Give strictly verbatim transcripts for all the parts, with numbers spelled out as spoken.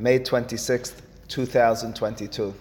May twenty-sixth, two thousand twenty-two.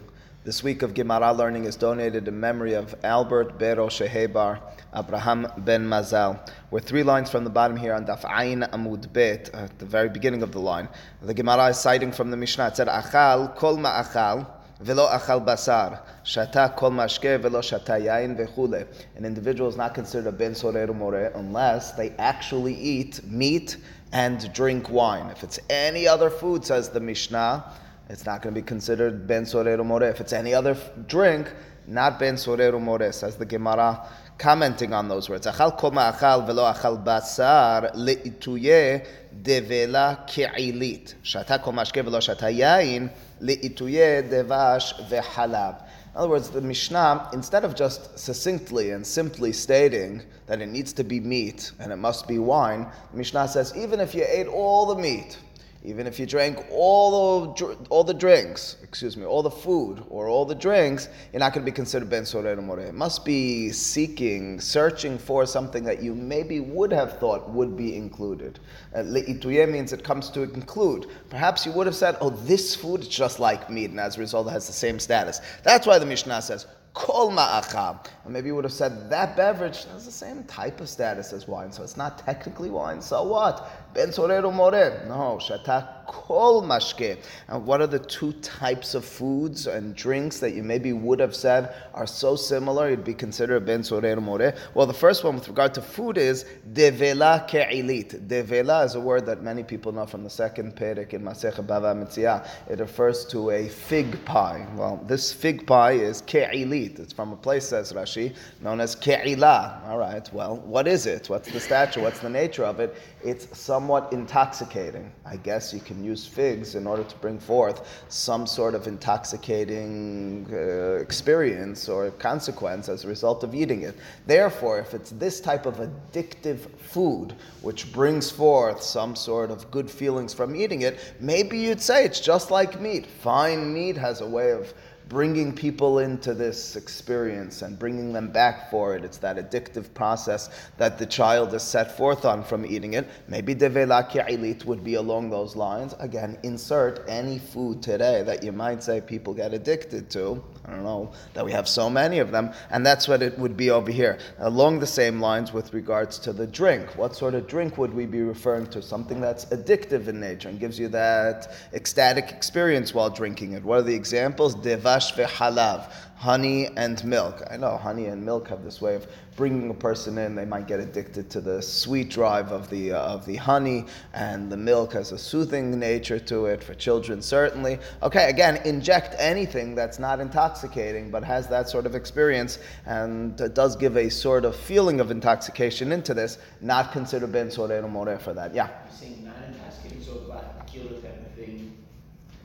This week of Gemara learning is donated in memory of Albert Be'er O'Shehebar Abraham Ben Mazal. We're three lines from the bottom here on Daf Ayin Amud Bet, at the very beginning of the line. The Gemara is citing from the Mishnah. It said, Achal, kol ma'achal, velo achal basar, shata kol mashke, velo shata yain vechule. An individual is not considered a Ben Sorer U'Moreh unless they actually eat meat and drink wine. If it's any other food, says the Mishnah, it's not going to be considered Ben Sorer U'Moreh. If it's any other f- drink, not Ben Sorer U'Moreh, says the Gemara, commenting on those words. Achal kol ma'achal velo achal basar le'ituye devela ke'ilit. Shata kol mashke velo shata yain le'ituye devash ve'halav. In other words, the Mishnah, instead of just succinctly and simply stating that it needs to be meat and it must be wine, the Mishnah says, even if you ate all the meat, even if you drank all the all the drinks, excuse me, all the food or all the drinks, you're not going to be considered Ben Sorer U'Moreh. It must be seeking, searching for something that you maybe would have thought would be included. Uh, Le'ituye means it comes to include. Perhaps you would have said, oh, this food is just like meat, and as a result it has the same status. That's why the Mishnah says, Kol ma'acham. And maybe you would have said that beverage has the same type of status as wine, so it's not technically wine. So what? Ben Sorer U'Moreh. No, shata kol mashke. And what are the two types of foods and drinks that you maybe would have said are so similar you'd be considered Ben Sorer U'Moreh? Well, the first one with regard to food is Devela Ke'ilit. Devela is a word that many people know from the second Perak in Massech Baba Metzia. It refers to a fig pie. Well, this fig pie is Ke'ilit. It's from a place, says Rashi, known as Keilah. All right, well, what is it? What's the stature? What's the nature of it? It's somewhat intoxicating. I guess you can use figs in order to bring forth some sort of intoxicating uh, experience or consequence as a result of eating it. Therefore, if it's this type of addictive food which brings forth some sort of good feelings from eating it, maybe you'd say it's just like meat. Fine meat has a way of bringing people into this experience and bringing them back for it. It's that addictive process that the child is set forth on from eating it. Maybe Devela Ke'ilit would be along those lines. Again, insert any food today that you might say people get addicted to. I don't know, that we have so many of them. And that's what it would be over here. Along the same lines with regards to the drink. What sort of drink would we be referring to? Something that's addictive in nature and gives you that ecstatic experience while drinking it. What are the examples? Deva Halav, honey and milk. I know honey and milk have this way of bringing a person in. They might get addicted to the sweet drive of the uh, of the honey, and the milk has a soothing nature to it for children, certainly. Okay, again, inject anything that's not intoxicating but has that sort of experience and uh, does give a sort of feeling of intoxication into this. Not considered Ben Sorer U'Moreh for that. Yeah. I'm saying not intoxicating, so black tequila type of thing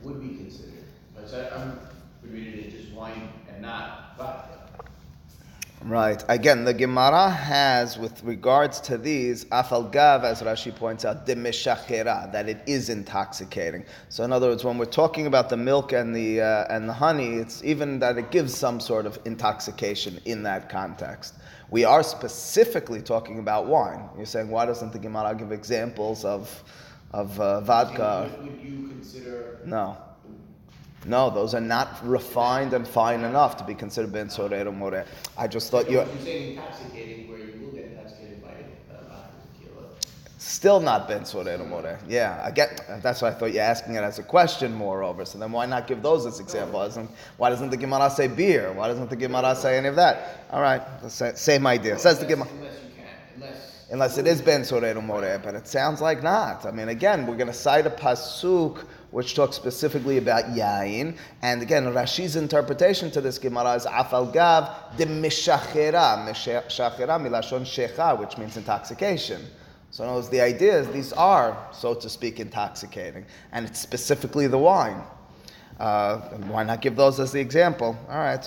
would be considered. But so I'm read it as wine and not vodka. Right. Again, the Gemara has, with regards to these, afal gav, as Rashi points out, demeshachera, that it is intoxicating. So, in other words, when we're talking about the milk and the uh, and the honey, it's even that it gives some sort of intoxication in that context. We are specifically talking about wine. You're saying, why doesn't the Gemara give examples of of uh, vodka? And would you consider? No. No, those are not refined and fine enough to be considered Ben Sorer U'Moreh. I just thought so you... You're saying intoxicating where you will get intoxicated by uh, tequila. Still not Ben Sorer U'Moreh. Yeah, I get, that's why I thought you're asking it as a question, moreover. So then why not give those as examples? No. Why doesn't the Gemara say beer? Why doesn't the Gemara say any of that? All right, same idea. Says the Gemara. Unless you can. Unless... Unless it is Ben Sorer U'Moreh, but it sounds like not. I mean, again, we're going to cite a Pasuk which talks specifically about Yain. And again, Rashi's interpretation to this Gemara is Afal Gav de Meshachera, Meshachera Milashon Shecha, which means intoxication. So in other words, the idea is these are, so to speak, intoxicating. And it's specifically the wine. Uh, why not give those as the example? All right,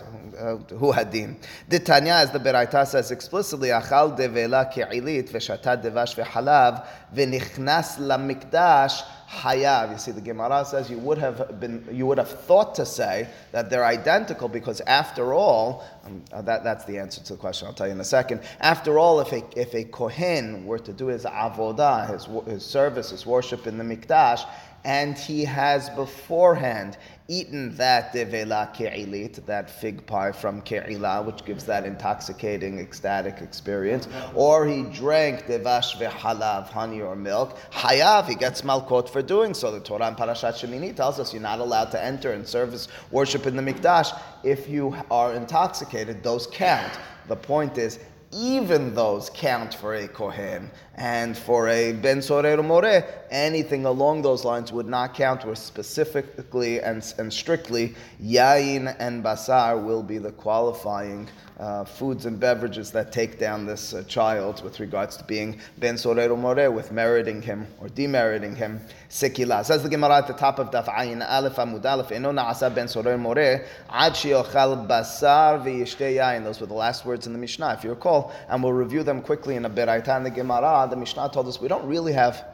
hu hadin. The Tanya, as the Beraita says explicitly, achal devela ke'ilit veshata devash v'halav v'nichnas la mikdash hayav. You see, the Gemara says you would have been, you would have thought to say that they're identical because, after all, um, that that's the answer to the question. I'll tell you in a second. After all, if a if a Kohen were to do his avodah, his his service, his worship in the Mikdash, and he has beforehand eaten that Devela Ke'ilit, that fig pie from Keilah, which gives that intoxicating, ecstatic experience, or he drank Devash veHalav, honey or milk, Hayav, he gets Malkot for doing so. The Torah in Parashat Shemini tells us you're not allowed to enter and service worship in the Mikdash. If you are intoxicated, those count. The point is, even those count for a Kohen, and for a Ben Sorer U'Moreh, anything along those lines would not count, where specifically and, and strictly Yain and Basar will be the qualifying uh, foods and beverages that take down this uh, child with regards to being Ben Sorer U'Moreh, with meriting him or demeriting him. Sekilah. Says the Gemara at the top of Daf Ayin Alef Amud Alef, Eno na'asa Ben Sorer U'Moreh ad she'ochal basar ve'yishteh yain. Those were the last words in the Mishnah, if you recall. And we'll review them quickly in a Beraita and the Gemara. The Mishnah told us we don't really have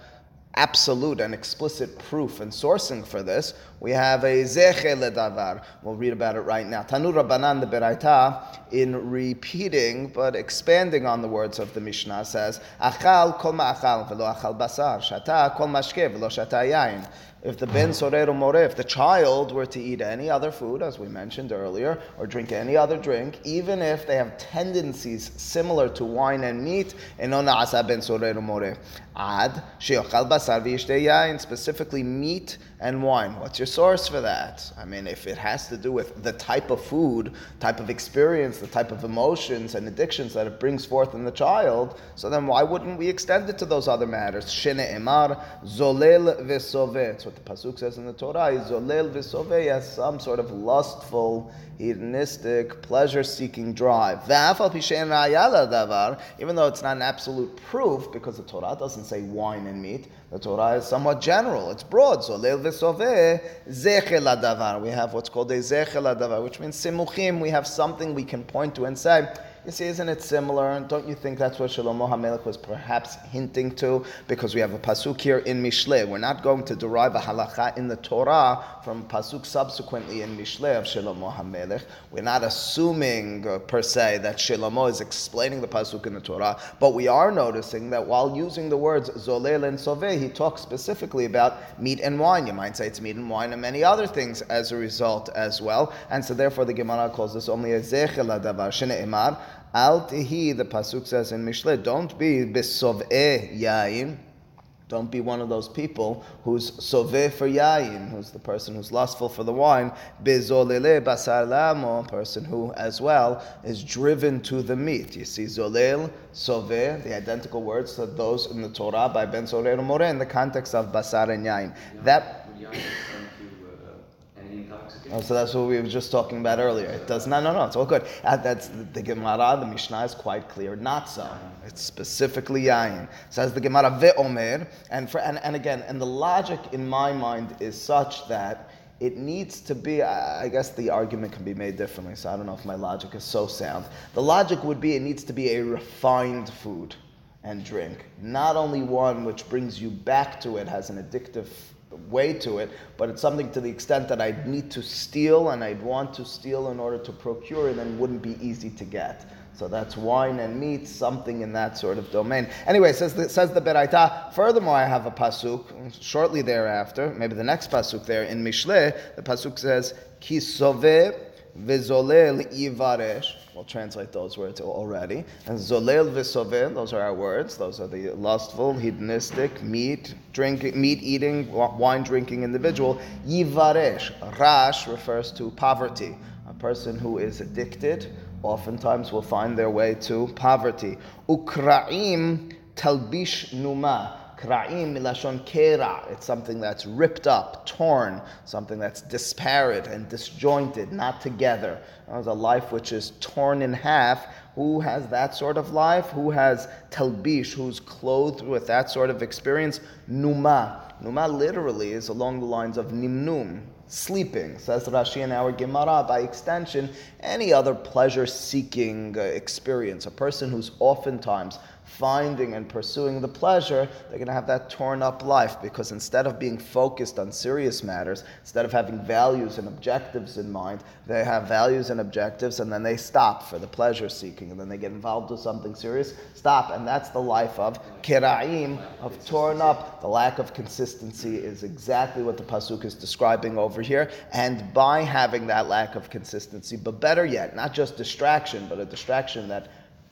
absolute and explicit proof and sourcing for this. We have a Zecher L'Davar. We'll read about it right now. Tanu Rabbanan, the Beraita, in repeating but expanding on the words of the Mishnah, says, Achal kol ma'achal velo achal basar, shata kol mashke velo shata yain. If the Ben Sorer U'Moreh, if the child were to eat any other food, as we mentioned earlier, or drink any other drink, even if they have tendencies similar to wine and meat, eno na'asa Ben Sorer U'Moreh ad she'ochal basar v'yishteh yain, specifically meat and wine. What's your source for that? I mean, if it has to do with the type of food, type of experience, the type of emotions and addictions that it brings forth in the child, so then why wouldn't we extend it to those other matters? Shene emar zolel v'soveh. It's what the Pasuk says in the Torah. Zolel v'soveh. He has some sort of lustful, hedonistic, pleasure-seeking drive. V'afal pi she'en ra'aya l'davar. Even though it's not an absolute proof, because the Torah doesn't say wine and meat, the Torah is somewhat general. It's broad. Zolel v'soveh. Zecher l'davar. We have what's called a zecher l'davar, which means simuchim. We have something we can point to and say, you see, isn't it similar? And don't you think that's what Shlomo HaMelech was perhaps hinting to? Because we have a pasuk here in Mishlei. We're not going to derive a halakha in the Torah from pasuk subsequently in Mishlei of Shlomo HaMelech. We're not assuming uh, per se that Shlomo is explaining the pasuk in the Torah, but we are noticing that while using the words zolel and soveh, he talks specifically about meat and wine. You might say it's meat and wine and many other things as a result as well. And so therefore the Gemara calls this only a zecher l'davar, shene'emar. Al tihi, the pasuk says in Mishlei, don't be besoveh yain. Don't be one of those people who's soveh for yayin, who's the person who's lustful for the wine, bezolele basar lamo, person who as well is driven to the meat. You see, zolel, soveh, the identical words to those in the Torah by Ben Sorer U'Moreh in the context of basar and yain. That. Oh, so that's what we were just talking about earlier. It does not, no, no, it's all good. That's the Gemara, the Mishnah is quite clear, not so. It's specifically Yayin. Says the Gemara, ve'omer, and, for, and, and again, and the logic in my mind is such that it needs to be, I guess the argument can be made differently, so I don't know if my logic is so sound. The logic would be it needs to be a refined food and drink, not only one which brings you back to it, has an addictive way to it, but it's something to the extent that I'd need to steal and I'd want to steal in order to procure it and wouldn't be easy to get. So that's wine and meat, something in that sort of domain. Anyway, says the, says the Beraita, furthermore, I have a pasuk shortly thereafter, maybe the next pasuk there in Mishlei, the pasuk says, Ki soveh v'zolel yivaresh. We'll translate those words already. And zolel v'soveh, those are our words. Those are the lustful, hedonistic, meat drinking, meat eating, wine drinking individual. Yivaresh, rash refers to poverty. A person who is addicted oftentimes will find their way to poverty. Ukraim talbish numa. Kra'im milashon kera. It's something that's ripped up, torn, something that's disparate and disjointed, not together. It's a life which is torn in half. Who has that sort of life? Who has talbish? Who's clothed with that sort of experience? Numa. Numa literally is along the lines of nimnum. Sleeping, says Rashi in our Gemara, by extension, any other pleasure-seeking experience, a person who's oftentimes finding and pursuing the pleasure, they're going to have that torn up life, because instead of being focused on serious matters, instead of having values and objectives in mind, they have values and objectives, and then they stop for the pleasure seeking, and then they get involved with something serious, stop, and that's the life of kiraim, of torn up. The lack of consistency is exactly what the Pasuk is describing over here, and by having that lack of consistency, but better yet, not just distraction, but a distraction that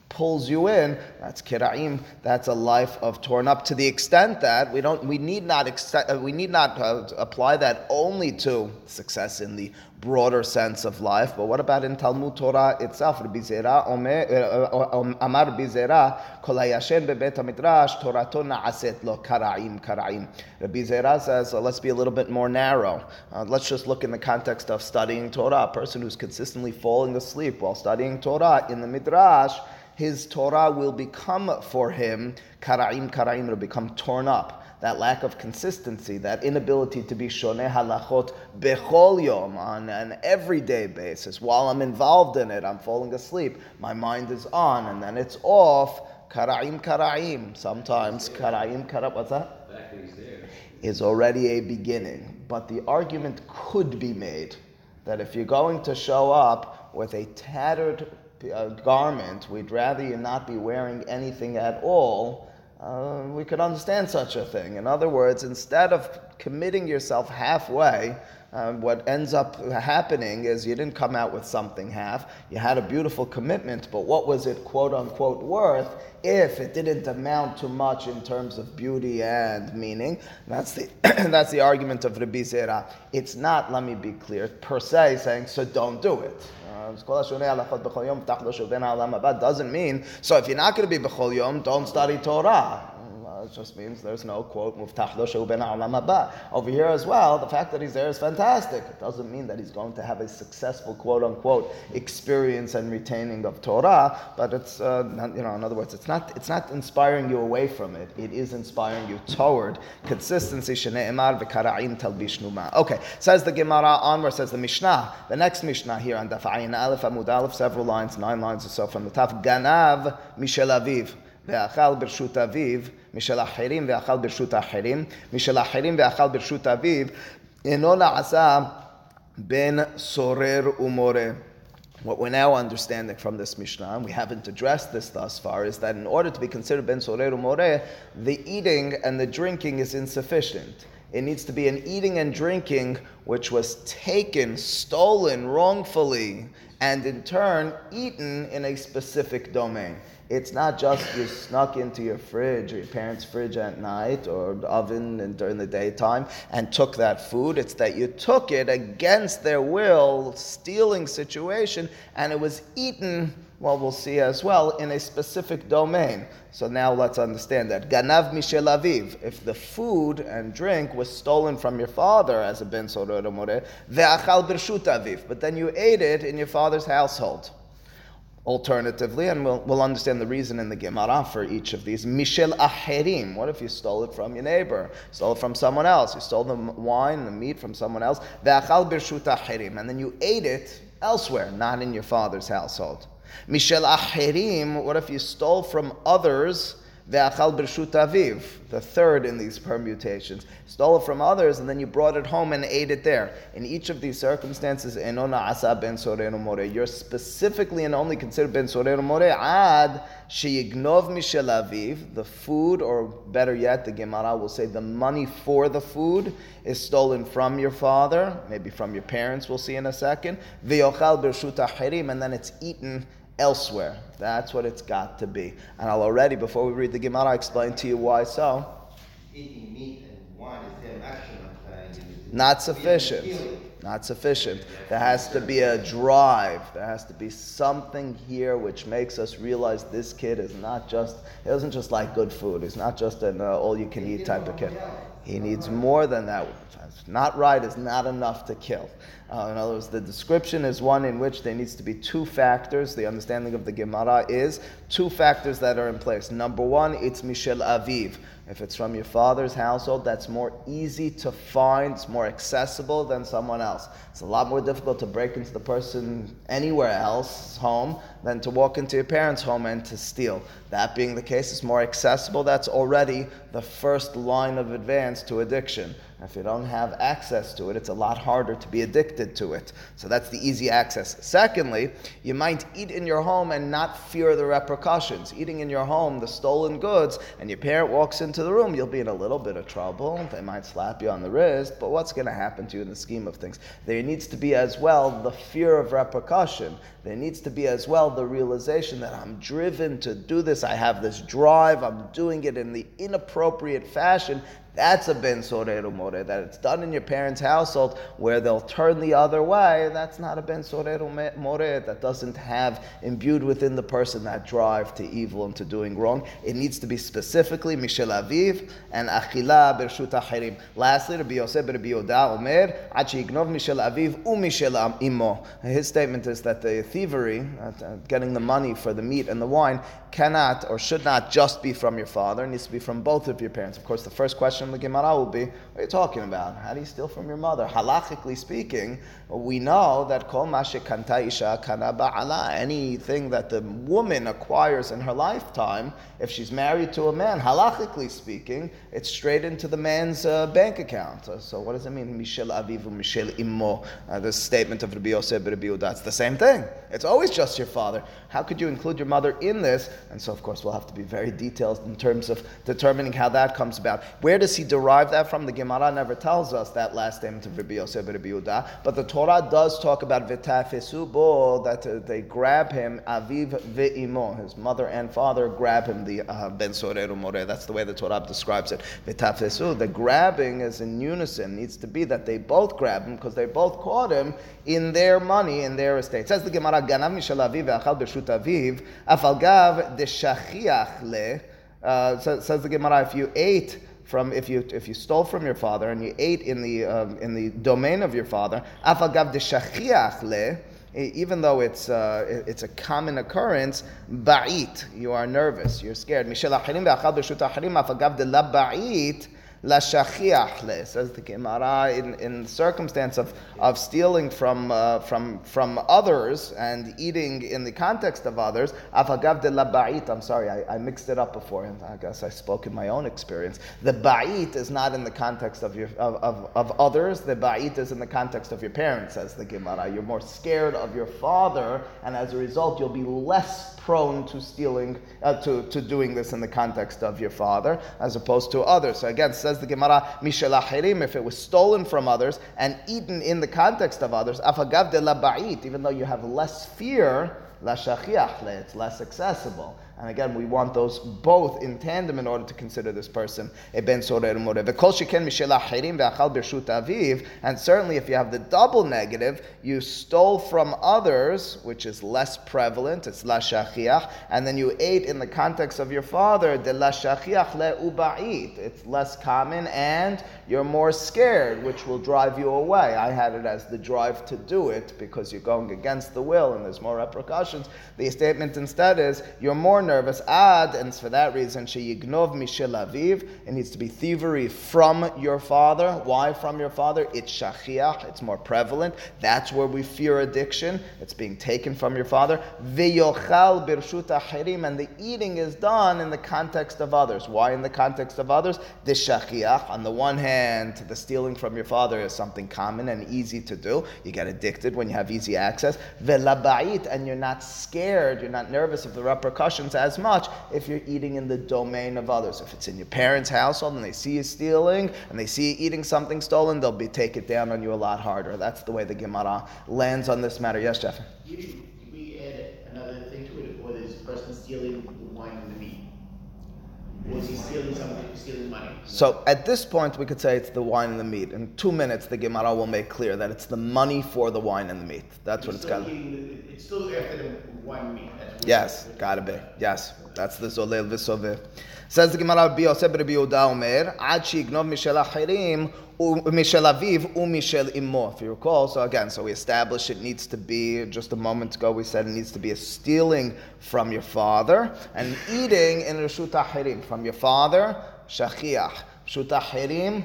pulls you in, that's kiraim, that's a life of torn up, to the extent that we don't, we need not, exce- we need not uh, apply that only to success in the broader sense of life, but what about in Talmud Torah itself? Rabbi Zeira Amar Rabbi Zeira Kol hayashen bebet midrash Torato na'aset lo karaim karaim. Rabbi Zeira says, let's be a little bit more narrow. Uh, let's just look in the context of studying Torah. A person who's consistently falling asleep while studying Torah in the midrash, his Torah will become for him karaim karaim. It'll become torn up. That lack of consistency, that inability to be shoneh halachot bechol yom, on an everyday basis. While I'm involved in it, I'm falling asleep. My mind is on, and then it's off. Karaim, karaim. Sometimes karaim, karaim. What's that? The fact that he's there is already a beginning. But the argument could be made that if you're going to show up with a tattered uh, garment, we'd rather you not be wearing anything at all. Uh, we could understand such a thing. In other words, instead of committing yourself halfway, uh, what ends up happening is you didn't come out with something half. You had a beautiful commitment, but what was it, quote unquote, worth if it didn't amount to much in terms of beauty and meaning? That's the that's the argument of Rebbi Zeira. It's not, let me be clear, per se saying, so don't do it. Doesn't mean, so if you're not going to be b'chol yom, don't study Torah. It just means there's no, quote, muftach lo shehu ben ha'olam haba. Over here as well, the fact that he's there is fantastic. It doesn't mean that he's going to have a successful, quote unquote, experience and retaining of Torah, but it's, uh, not, you know, in other words, it's not it's not inspiring you away from it. It is inspiring you toward consistency. Shene'emar v'kara'im talbish numa. Okay, says the Gemara onward, says the Mishnah, the next Mishnah here on Daf Ayin Alef Amud Alef, several lines, nine lines or so from the top. Ganav mishel aviv ve'achal b'rshut aviv. Mishel achirim ve'achal b'rshut achirim. Mishel achirim ve'achal b'rshut aviv. Eno na'asa Ben Sorer U'Moreh. What we're now understanding from this Mishnah, and we haven't addressed this thus far, is that in order to be considered Ben Sorer U'Moreh, the eating and the drinking is insufficient. It needs to be an eating and drinking which was taken, stolen wrongfully, and in turn eaten in a specific domain. It's not just you snuck into your fridge or your parents' fridge at night or the oven and during the daytime and took that food. It's that you took it against their will, stealing situation, and it was eaten, well, we'll see as well, in a specific domain. So now let's understand that. Ganav mishel aviv. If the food and drink was stolen from your father as a ben sorer u'moreh, ve'achal b'rshut aviv. But then you ate it in your father's household. Alternatively, and we'll, we'll understand the reason in the Gemara for each of these, mishel achirim. What if you stole it from your neighbor? Stole it from someone else. You stole the wine, the meat from someone else. Ve'achal b'rshut achirim. And then you ate it elsewhere, not in your father's household. Mishel achirim, what if you stole from others, ve'achal b'rshut aviv, the third in these permutations, stole it from others and then you brought it home and ate it there. In each of these circumstances, eno na'asa ben sorer u'moreh, you're specifically and only considered ben sorer u'moreh ad sheyignov mishel aviv, the food, or better yet, the Gemara will say the money for the food is stolen from your father, maybe from your parents, we'll see in a second, ve'ochal b'rshut achirim, and then it's eaten elsewhere. That's what it's got to be. And I'll already, before we read the Gemara, explain to you why so. Eating meat and wine is their action of that. Not sufficient. Not sufficient. There has to be a drive. There has to be something here which makes us realize this kid is not just, he doesn't just like good food. He's not just an uh, all-you-can-eat type of kid. He needs more than that. Not right is not enough to kill. Uh, in other words, the description is one in which there needs to be two factors. The understanding of the Gemara is two factors that are in place. Number one, it's mishel aviv. If it's from your father's household, that's more easy to find, it's more accessible than someone else. It's a lot more difficult to break into the person anywhere else's home than to walk into your parents' home and to steal. That being the case, it's more accessible. That's already the first line of advance to addiction. If you don't have access to it, it's a lot harder to be addicted to it. So that's the easy access. Secondly, you might eat in your home and not fear the repercussions. Eating in your home, the stolen goods, and your parent walks into the room, you'll be in a little bit of trouble. They might slap you on the wrist, but what's going to happen to you in the scheme of things? There needs to be as well the fear of repercussion. There needs to be as well the realization that I'm driven to do this. I have this drive. I'm doing it in the inappropriate fashion. That's a Ben Sorer U'Moreh. That it's done in your parents' household where they'll turn the other way, that's not a Ben Sorer U'Moreh. That doesn't have imbued within the person that drive to evil and to doing wrong. It needs to be specifically Mishel Aviv and Achila Bershut Achirim. Lastly, Rebbi Yose b'Rebbi Yehuda Omer, Ad sheyignov Mishel Aviv u'Mishel Imo. His statement is that the thievery, getting the money for the meat and the wine, cannot or should not just be from your father. It needs to be from both of your parents. Of course, the first question the Gemara will be, what are you talking about? How do you steal from your mother? Halachically speaking, we know that kol ma shekanta isha kana ba'ala, anything that the woman acquires in her lifetime, if she's married to a man, halachically speaking, it's straight into the man's uh, bank account. Uh, so what does it mean? Mishel aviv u'mishel imo. Uh, the statement of Rebbi Yose b'Rebbi Yehuda, that's the same thing. It's always just your father. How could you include your mother in this? And so, of course, we'll have to be very detailed in terms of determining how that comes about. Where does he derive that from? The Gemara never tells us that last statement of Rebbi Yose b'Rebbi Yehuda, but the Torah does talk about Vitafesu bo, that uh, they grab him, aviv ve'imo, his mother and father grab him, the uh, Ben Sorer U'Moreh. That's the way the Torah describes it. Vitafesu, the grabbing is in unison, needs to be that they both grab him because they both caught him in their money, in their estate. Says the Gemara, Ganav mishel aviv ve'achal b'rshut aviv, afal gav deshachiach le. Uh, says, says the Gemara, if you ate From if you if you stole from your father and you ate in the um, in the domain of your father, afagav deshachiach le, even though it's uh, it's a common occurrence, ba'it, you are nervous, you're scared. Mishel achirim ve'achal b'rshut achirim afagav de la ba'it la shachiach le, says the Gemara, in in the circumstance of of stealing from uh, from from others and eating in the context of others, afagav de la ba'it. I'm sorry, I, I mixed it up beforehand. I guess I spoke in my own experience. The ba'it is not in the context of your of, of, of others. The ba'it is in the context of your parents, says the Gemara. You're more scared of your father, and as a result, you'll be less prone to stealing, uh, to to doing this in the context of your father as opposed to others. So again, says the Gemara, Mishel Achirim, if it was stolen from others and eaten in the context of others, afagav de la ba'it, even though you have less fear, la shachiach le, it's less accessible. And again, we want those both in tandem in order to consider this person a Ben Sorer U'Moreh. V'kol sheken mishel achirim ve'achal b'rshut aviv. And certainly if you have the double negative, you stole from others, which is less prevalent, it's la shachiach, and then you ate in the context of your father, de la shachiach le'uba'it. It's less common and you're more scared, which will drive you away. I had it as the drive to do it because you're going against the will and there's more repercussions. The statement instead is you're more nervous. Nervous ad, and for that reason, sheyignov mishel aviv. It needs to be thievery from your father. Why from your father? It's shachiach. It's more prevalent. That's where we fear addiction. It's being taken from your father. Veyochal birshut achirim, and the eating is done in the context of others. Why in the context of others? The shachiach. On the one hand, the stealing from your father is something common and easy to do. You get addicted when you have easy access. Velabait, and you're not scared. You're not nervous of the repercussions as much if you're eating in the domain of others. If it's in your parents' household and they see you stealing and they see you eating something stolen, they'll be take it down on you a lot harder. That's the way the Gemara lands on this matter. Yes, Jeff? Usually, do we add another thing to it, or is the person stealing the wine and the meat? Or is he stealing something, stealing money? So at this point, we could say it's the wine and the meat. In two minutes, the Gemara will make clear that it's the money for the wine and the meat. That's what it's got. It's still after the wine and meat. Yes, gotta be. Yes, that's the Zolel V'Soveh. Says the Gemara, Rebbi Yose b'Rebbi Yehuda Omer, Ad sheyignov mishel achirim u'mishel aviv u'mishel imo. If you recall, so again, so we established it needs to be, just a moment ago we said it needs to be a stealing from your father and eating in Rishut Achirim, from your father shachiach, shutahirim,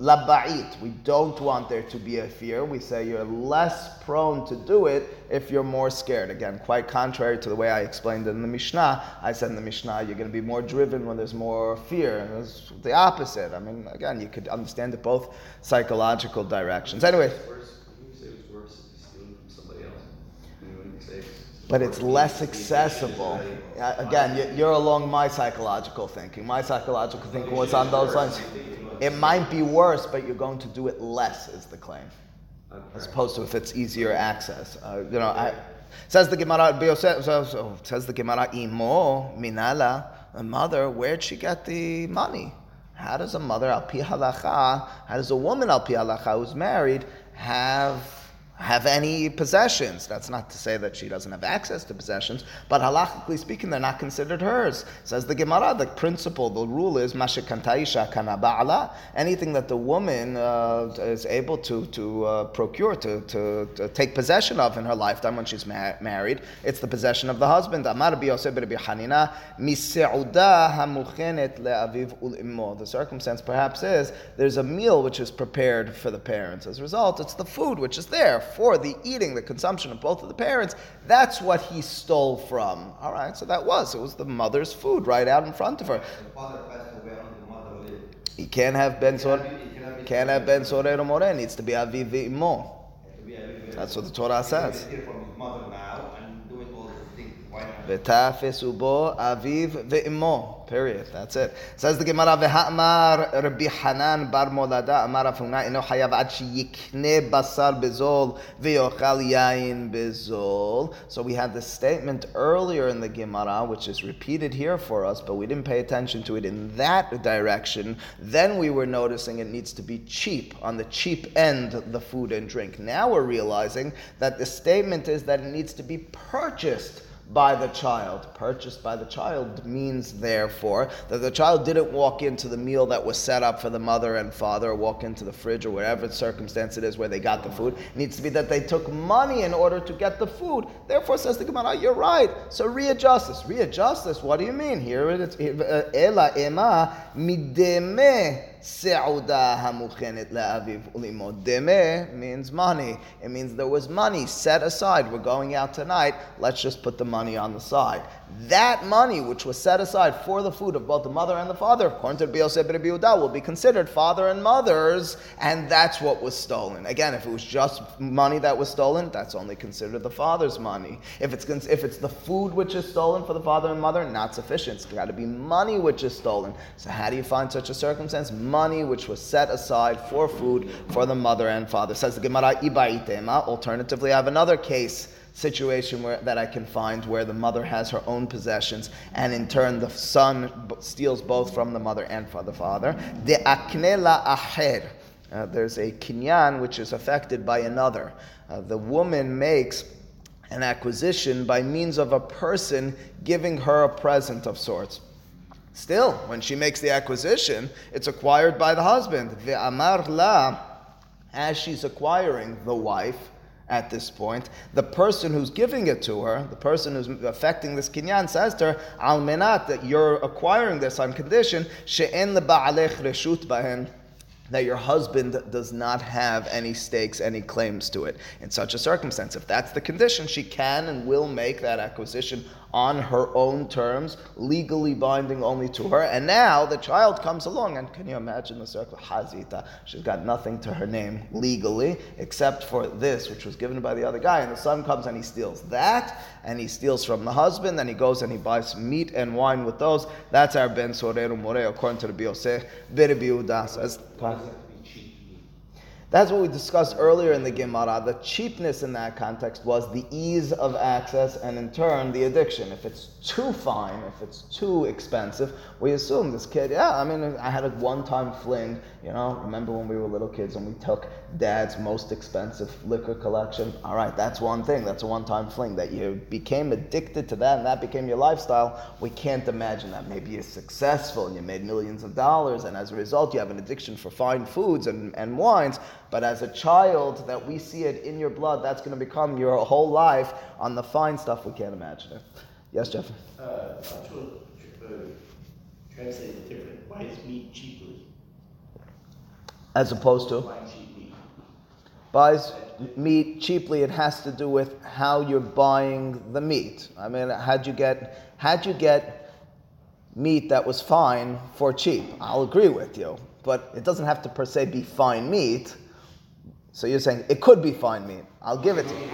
laba'it. We don't want there to be a fear. We say you're less prone to do it if you're more scared. Again, quite contrary to the way I explained it in the Mishnah. I said in the Mishnah, you're going to be more driven when there's more fear. And it's the opposite. I mean, again, you could understand it both psychological directions. Anyway. But it's less accessible. Again, you're along my psychological thinking. My psychological thinking was on those lines. It might be worse, but you're going to do it less, is the claim, as opposed to if it's easier access. Uh, you know, I, says the Gemara, says the Gemara, imo minala, a mother. Where'd she get the money? How does a mother al pi halacha? How does a woman al pi halacha who's married have? have any possessions? That's not to say that she doesn't have access to possessions, but halachically speaking, they're not considered hers. Says the Gemara, the principle, the rule is, anything that the woman uh, is able to, to uh, procure, to, to, to take possession of in her lifetime when she's ma- married, it's the possession of the husband. The circumstance perhaps is, there's a meal which is prepared for the parents. As a result, it's the food which is there for the eating, the consumption of both of the parents. That's what he stole from. All right, so that was. It was the mother's food right out in front of her. The father passed away, the mother lived. He can't have Ben Sorer U'Moreh. It needs to be Aviv Ve'imo. That's what the Torah says. Vitafesu bo Aviv Ve'imo. Period. That's it. Says the Gemara, "V'ha'amar Rabbi Hanan bar Molada amar Afuna ino hayav ad sheyikne basar bezol ve'yochal yain bezol." So we had this statement earlier in the Gemara, which is repeated here for us, but we didn't pay attention to it in that direction. Then we were noticing it needs to be cheap, on the cheap end, the food and drink. Now we're realizing that the statement is that it needs to be purchased by the child. Purchased by the child means, therefore, that the child didn't walk into the meal that was set up for the mother and father, or walk into the fridge, or whatever circumstance it is where they got the food. It needs to be that they took money in order to get the food. Therefore, says the Gemara, you're right. So readjust this. Readjust this. What do you mean? Here it is. Ela ema mideme se'uda hamuchenet le'aviv u'limo. Deme means money. It means there was money set aside. We're going out tonight. Let's just put the money on the side. That money, which was set aside for the food of both the mother and the father, according to Rebbi Yose b'Rebbi Yehuda, will be considered father and mother's, and that's what was stolen. Again, if it was just money that was stolen, that's only considered the father's money. If it's if it's the food which is stolen for the father and mother, not sufficient. It's got to be money which is stolen. So how do you find such a circumstance? Money which was set aside for food for the mother and father. Says the Gemara, Ibaitema. Alternatively, I have another case situation where that I can find where the mother has her own possessions, and in turn the son b- steals both from the mother and from the father. De aknela aher. There's a kinyan which is affected by another. Uh, the woman makes an acquisition by means of a person giving her a present of sorts. Still, when she makes the acquisition, it's acquired by the husband. Ve'amar la, as she's acquiring the wife, at this point, the person who's giving it to her, the person who's affecting this kinyan, says to her, "Al menat, that you're acquiring this on condition she'en leba'alech reshut bahen." That your husband does not have any stakes, any claims to it. In such a circumstance, if that's the condition, she can and will make that acquisition on her own terms, legally binding only to her. And now the child comes along, and can you imagine the circle? Hazita. She's got nothing to her name legally, except for this, which was given by the other guy. And the son comes and he steals that, and he steals from the husband, and he goes and he buys meat and wine with those. That's our Ben Sorer U'Moreh, according to the Rebbi Yose b'Rebbi Yehuda. Says, that's what we discussed earlier in the Gemara. The cheapness in that context was the ease of access and, in turn, the addiction. If it's too fine, if it's too expensive, we assume this kid, yeah, I mean, I had a one-time fling. You know, remember when we were little kids and we took dad's most expensive liquor collection? All right, that's one thing. That's a one-time fling. That you became addicted to that and that became your lifestyle. We can't imagine that. Maybe you're successful and you made millions of dollars, and as a result, you have an addiction for fine foods and, and wines. But as a child, that we see it in your blood, that's going to become your whole life. On the fine stuff, we can't imagine it. Yes, Jeff? Uh, actually, uh, translated differently. Why is meat cheaply? As opposed to? Why cheap meat? Buys meat cheaply, it has to do with how you're buying the meat. I mean, how'd you get, how'd you get meat that was fine for cheap? I'll agree with you, but it doesn't have to per se be fine meat. So you're saying it could be fine meat. I'll give it to you. It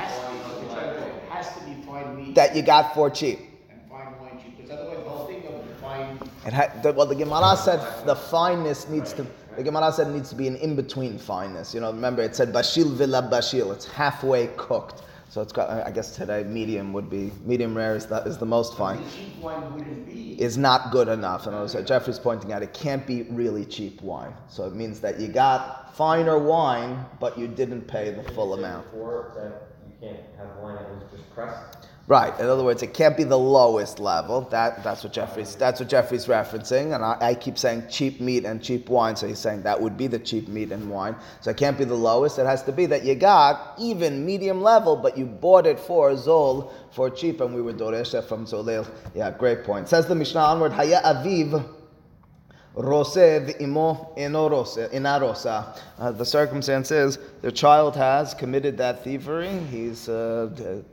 has to be fine meat. That you got for cheap. And fine wine cheap, because otherwise the whole thing of the fine... It ha- the, well, the Gemara said the fineness needs to... The Gemara said it needs to be an in-between fineness. You know, remember it said bashil vila bashil. It's halfway cooked. So it's got, I guess today medium would be, medium rare is the, is the most fine. The cheap wine wouldn't be. Is not good enough. And as Jeffrey's pointing out, it can't be really cheap wine. So it means that you got finer wine, but you didn't pay the full amount. Before that you can't have wine that was just pressed. Right. In other words, it can't be the lowest level. That that's what Jeffrey's that's what Jeffrey's referencing. And I, I keep saying cheap meat and cheap wine. So he's saying that would be the cheap meat and wine. So it can't be the lowest. It has to be that you got even medium level, but you bought it for Zol for cheap, and we were Doresha from Zolil. Yeah, great point. Says the Mishnah onward, Haya Aviv. Rosev imo inarosa. The circumstance is the child has committed that thievery. He's uh, the,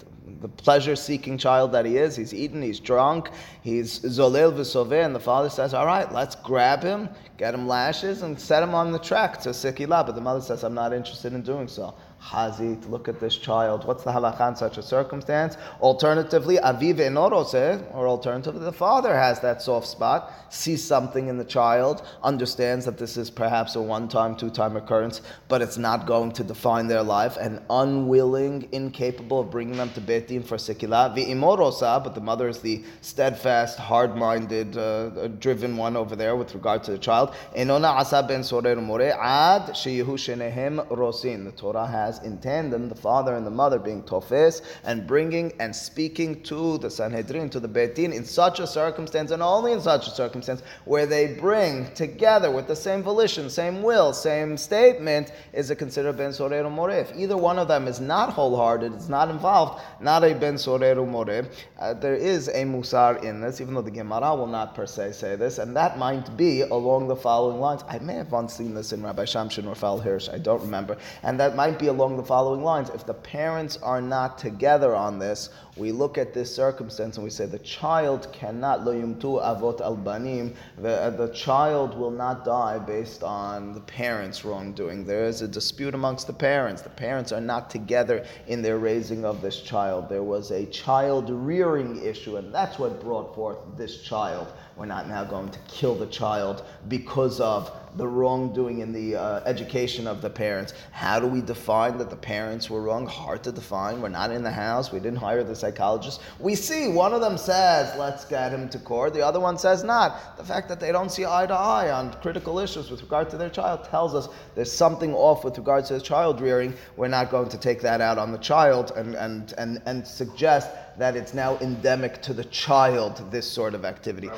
the pleasure-seeking child that he is. He's eaten. He's drunk. He's zolel v'soveh. And the father says, "All right, let's grab him, get him lashes, and set him on the track to Sekilah." But the mother says, "I'm not interested in doing so." Hazit, look at this child. What's the halakha in such a circumstance? Alternatively, aviv enorose, or alternatively, the father has that soft spot, sees something in the child, understands that this is perhaps a one-time, two-time occurrence, but it's not going to define their life, and unwilling, incapable of bringing them to Beit Din for Sekilah. V'imorosa, but the mother is the steadfast, hard-minded, uh, driven one over there with regard to the child. Enona asa ben sorer u'moreh ad sheyehu shenehem rosin. The Torah has in tandem, the father and the mother being tofes and bringing and speaking to the Sanhedrin, to the Beit Din, in such a circumstance, and only in such a circumstance, where they bring together with the same volition, same will, same statement, is it considered Ben Sorer U'Moreh? If either one of them is not wholehearted, it's not involved, not a Ben Sorer U'Moreh. Uh, there is a musar in this, even though the Gemara will not per se say this, and that might be along the following lines. I may have once seen this in Rabbi Shamshin Raphael Hirsch, I don't remember, and that might be a along the following lines. If the parents are not together on this, we look at this circumstance and we say the child cannot, Lo Yumtu Avot Al Banim, the, the child will not die based on the parents' wrongdoing. There is a dispute amongst the parents. The parents are not together in their raising of this child. There was a child rearing issue, and that's what brought forth this child. We're not now going to kill the child because of the wrongdoing in the uh, education of the parents. How do we define that the parents were wrong? Hard to define. We're not in the house. We didn't hire the psychologist. We see one of them says, let's get him to court. The other one says not. The fact that they don't see eye to eye on critical issues with regard to their child tells us there's something off with regard to the child rearing. We're not going to take that out on the child and and and, and suggest that it's now endemic to the child, this sort of activity.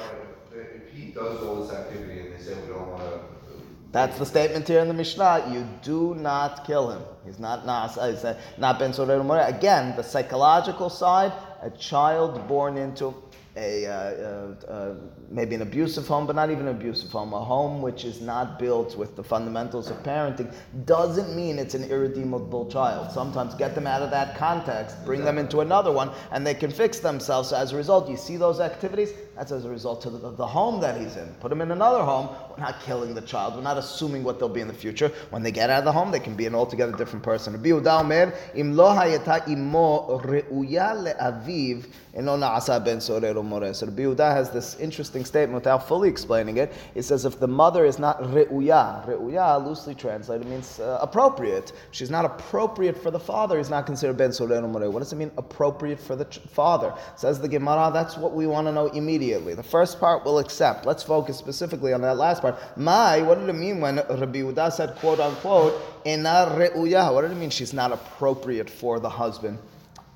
If he does all this activity and they say we don't want to... That's the statement here in the Mishnah. You do not kill him. He's not nasa. He's not ben sorer u'moreh. Again, the psychological side, a child born into a uh, uh, uh, maybe an abusive home, but not even an abusive home, a home which is not built with the fundamentals of parenting, doesn't mean it's an irredeemable child. Sometimes get them out of that context, bring exactly. them into another one, and they can fix themselves. So as a result, you see those activities, that's as a result of the, the home that he's in. Put him in another home, we're not killing the child, we're not assuming what they'll be in the future. When they get out of the home, they can be an altogether different person. Rebbi Yehuda omer, im lo hayata imo reuya le'aviv, eno na'asa ben sorer u'moreh. So Rebbi Yehuda has this interesting statement without fully explaining it. It says if the mother is not reuya, reuya loosely translated means uh, appropriate. She's not appropriate for the father, he's not considered ben sorer u'moreh. What does it mean appropriate for the ch- father? Says the Gemara, that's what we want to know immediately. The first part we'll accept. Let's focus specifically on that last part. Mai, what did it mean when Rebbi Yehuda said quote unquote, ena reuya? What did it mean she's not appropriate for the husband?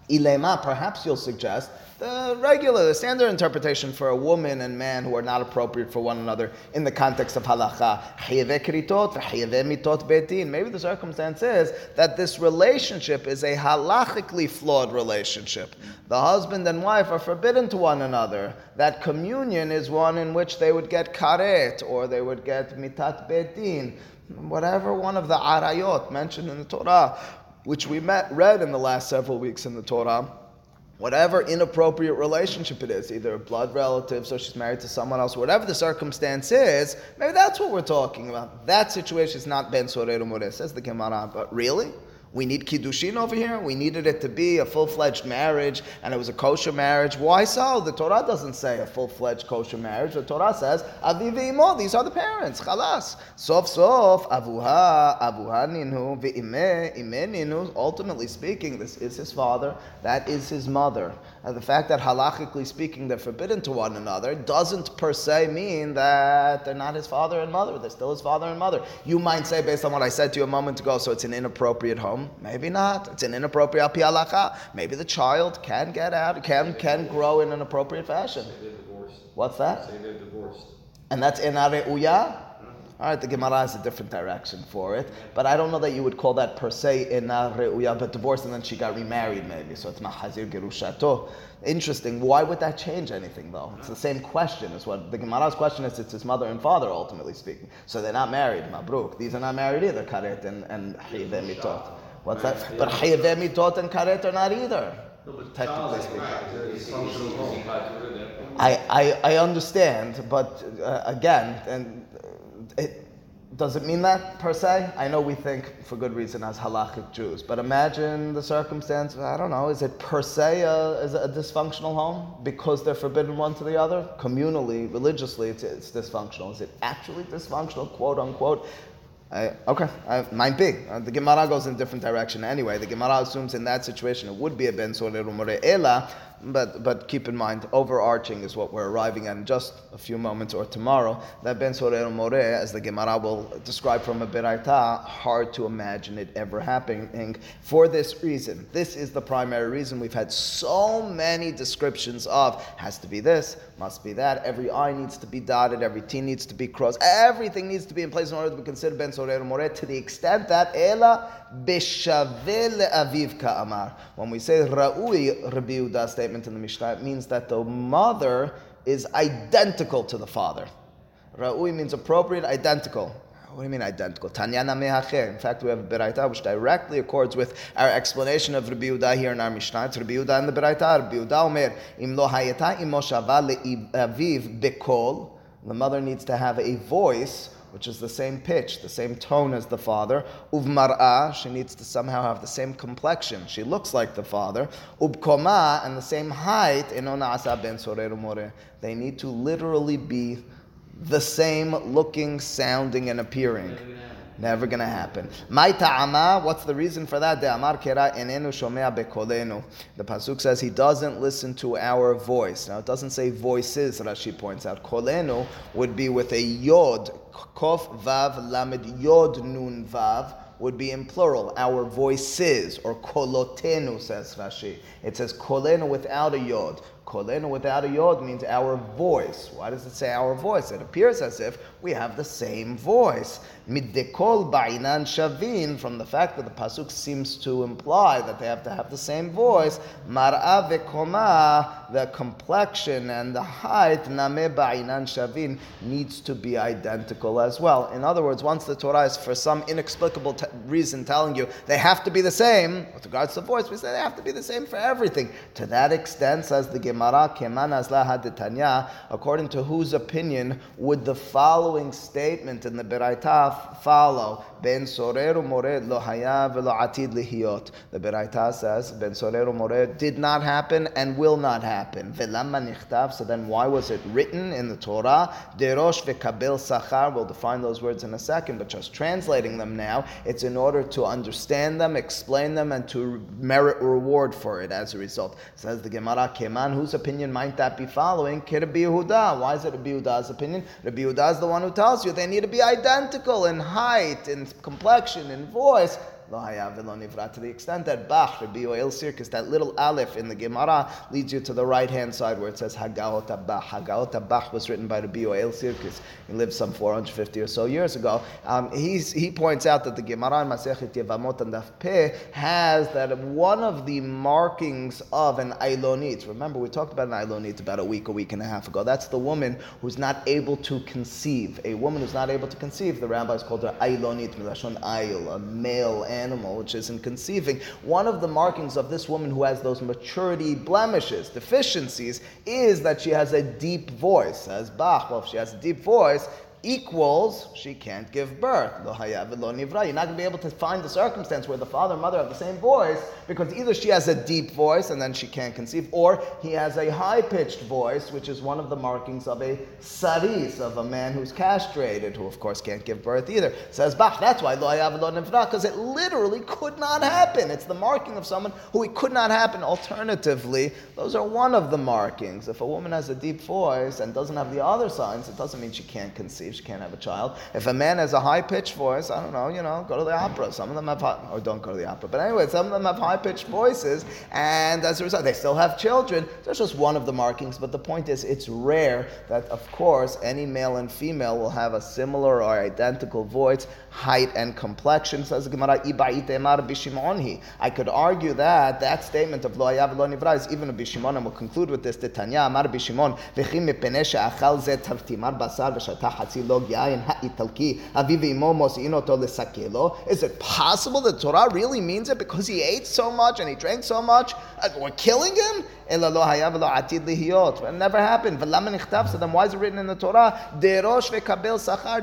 Ilema, perhaps you'll suggest, the regular, the standard interpretation for a woman and man who are not appropriate for one another in the context of halacha. Chiyaveh kritot v'chiyaveh mitot betin. Maybe the circumstance is that this relationship is a halachically flawed relationship. The husband and wife are forbidden to one another. That communion is one in which they would get karet, or they would get mitat betin, whatever one of the arayot mentioned in the Torah, which we met, read in the last several weeks in the Torah. Whatever inappropriate relationship it is, either blood relatives or she's married to someone else, whatever the circumstance is, maybe that's what we're talking about. That situation is not Ben Sorer U'Moreh, says the Gemara. But really? We need kiddushin over here? We needed it to be a full-fledged marriage, and it was a kosher marriage. Why so? The Torah doesn't say a full-fledged kosher marriage. The Torah says, Avi ve'imo, these are the parents, chalas. Sof sof, avuha, avuha ninu, ve'imeh, imeh ninu. Ultimately speaking, this is his father, that is his mother. And the fact that halachically speaking they're forbidden to one another doesn't per se mean that they're not his father and mother. They're still his father and mother. You might say, based on what I said to you a moment ago, so it's an inappropriate home. Maybe not. It's an inappropriate api halakha. Maybe the child can get out, can can grow in an appropriate fashion. Say they're divorced. What's that? Say they're divorced. And that's inareuya? All right, the Gemara has a different direction for it, but I don't know that you would call that per se inareuya, but divorced and then she got remarried maybe, so it's mahazir gerushato. Interesting. Why would that change anything, though? It's the same question. It's what the Gemara's question is. It's his mother and father, ultimately speaking. So they're not married, mabruk. These are not married either, karet and and mitot. What's that? Yeah. But Chayeveh Mitot and Karet are not either. No, but technically speaking. I, I, I understand, but uh, again, and it, does it mean that per se? I know we think, for good reason, as halachic Jews, but imagine the circumstance, I don't know, is it per se a, is it a dysfunctional home because they're forbidden one to the other? Communally, religiously, it's, it's dysfunctional. Is it actually dysfunctional, quote unquote? I, okay, I, might be. Uh, the Gemara goes in a different direction anyway. The Gemara assumes in that situation it would be a Ben Sorer U'Moreh Ela, but but keep in mind, overarching is what we're arriving at in just a few moments or tomorrow, that Ben Sorer U'Moreh, as the Gemara will describe from a Beraita, hard to imagine it ever happening for this reason. This is the primary reason we've had so many descriptions of, has to be this, must be that, every I needs to be dotted, every T needs to be crossed, everything needs to be in place in order to be considered Ben Sorer U'Moreh, to the extent that Ela B'shaveh le'aviv ka'amar. When we say Ra'ui, Rebbi Yehuda's statement in the Mishnah, it means that the mother is identical to the father. Ra'ui means appropriate, identical. What do you mean identical? Tanyana mehacher. In fact, we have a Beraita which directly accords with our explanation of Rebbi Yehuda here in our Mishnah. It's Rebbi Yehuda and the Beraita. Rebbi Yehuda omer, im lo hayeta imo shavah le'aviv bekol. The mother needs to have a voice which is the same pitch, the same tone as the father. Uvmar'ah, she needs to somehow have the same complexion. She looks like the father. Ubkoma, and the same height. They need to literally be the same looking, sounding, and appearing. Never going to happen. My ta'ama, what's the reason for that? De'amar kera enenu shomea bekolenu. The Pasuk says he doesn't listen to our voice. Now, it doesn't say voices, Rashi points out. Kolenu would be with a yod. Kof vav lamed yod nun vav would be in plural. Our voices, or kolotenu, says Rashi. It says kolenu without a yod. Kolenu without a yod means our voice. Why does it say our voice? It appears as if we have the same voice. Middekol ba'inan shavin, from the fact that the Pasuk seems to imply that they have to have the same voice. Mar'a vekoma, the complexion and the height, name ba'inan shavin, needs to be identical as well. In other words, once the Torah is for some inexplicable t- reason telling you they have to be the same, with regards to voice, we say they have to be the same for everything. To that extent, says the according to whose opinion would the following statement in the Beraita follow? Ben Sorer U'Moreh lo haya ve'lo atid lihiyot. The Beraita says Ben Sorer U'Moreh did not happen and will not happen. Ve'lama nichtav, so then why was it written in the Torah? Derosh ve'kabel sachar, we'll define those words in a second, but just translating them now, it's in order to understand them, explain them, and to merit reward for it as a result. Says the Gemara, Keman, whose opinion might that be following? Rebbi Yehuda. Why is it Rebbi Yehuda's opinion? Rebbi Yehuda is the one who tells you they need to be identical in height, in complexion, in voice. lo hayav v'lo nivra, to the extent that bach, Rabbi Yoel Sirkis, that little aleph in the Gemara leads you to the right-hand side where it says Hagaot HaBach. Hagaot HaBach was written by Rabbi Yoel Sirkis. He lived some four hundred fifty or so years ago. Um, he's, he points out that the Gemara in Masechet Yevamot and Daf Peh has that one of the markings of an Ailonit. Remember, we talked about an Ailonit about a week, a week and a half ago. That's the woman who's not able to conceive. A woman who's not able to conceive, the rabbis called her Ailonit, Milashon Ail, a male animal which isn't conceiving. One of the markings of this woman who has those maturity blemishes, deficiencies, is that she has a deep voice. As Bach, well, if she has a deep voice, equals, she can't give birth. Lo hayav lo nivra. You're not going to be able to find the circumstance where the father and mother have the same voice, because either she has a deep voice and then she can't conceive, or he has a high-pitched voice, which is one of the markings of a saris, of a man who's castrated, who of course can't give birth either. Says Bach, that's why lo hayav lo nivra, because it literally could not happen. It's the marking of someone who it could not happen. Alternatively, those are one of the markings. If a woman has a deep voice and doesn't have the other signs, it doesn't mean she can't conceive. She can't have a child. If a man has a high-pitched voice, I don't know, you know, go to the opera. Some of them have, high, or don't go to the opera. But anyway, some of them have high-pitched voices, and as a result, they still have children. That's just one of the markings, but the point is, it's rare that, of course, any male and female will have a similar or identical voice, height, and complexion. Says the Gemara, I could argue that that statement of Lo Hayav Lo Nivra is even a Bishimon, and we'll conclude with this. Tanya Amar Bishimon, V'chim mipenesha achal zet hartimar basar v'shatah. Is it possible that Torah really means it because he ate so much and he drank so much? We're killing him? It never happened. So then why is it written in the Torah?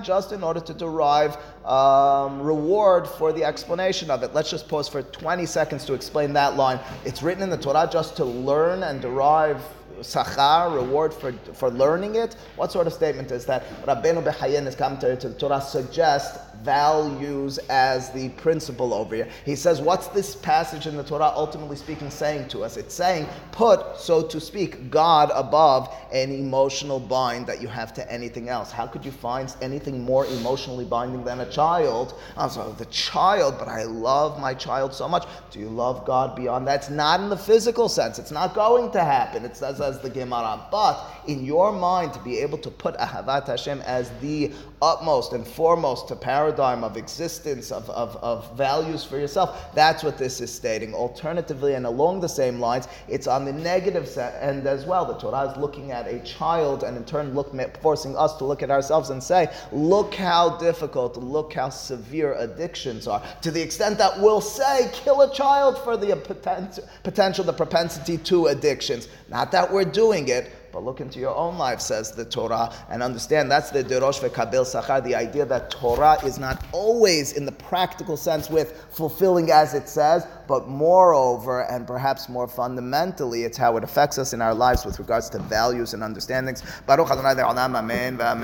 Just in order to derive um, reward for the explanation of it. Let's just pause for twenty seconds to explain that line. It's written in the Torah just to learn and derive Sachar, reward for for learning it. What sort of statement is that? Rabbeinu Bechayen's commentary to the Torah suggests values as the principle over here. He says, what's this passage in the Torah ultimately speaking saying to us? It's saying, put, so to speak, God above an emotional bind that you have to anything else. How could you find anything more emotionally binding than a child? I'm sorry, the child, but I love my child so much. Do you love God beyond that? It's not in the physical sense. It's not going to happen. It's as as the Gemara, but in your mind to be able to put Ahavat Hashem as the utmost and foremost to paradigm of existence, of, of, of values for yourself, that's what this is stating. Alternatively, and along the same lines, it's on the negative end as well. The Torah is looking at a child and in turn look, forcing us to look at ourselves and say, look how difficult, look how severe addictions are, to the extent that we'll say, kill a child for the poten- potential, the propensity to addictions. Not that we're doing it, but look into your own life, says the Torah, and understand that's the derosh ve'kabel sachar, the idea that Torah is not always in the practical sense with fulfilling as it says, but moreover, and perhaps more fundamentally, it's how it affects us in our lives with regards to values and understandings. Baruch Adonai Le'olam, amen v'amen.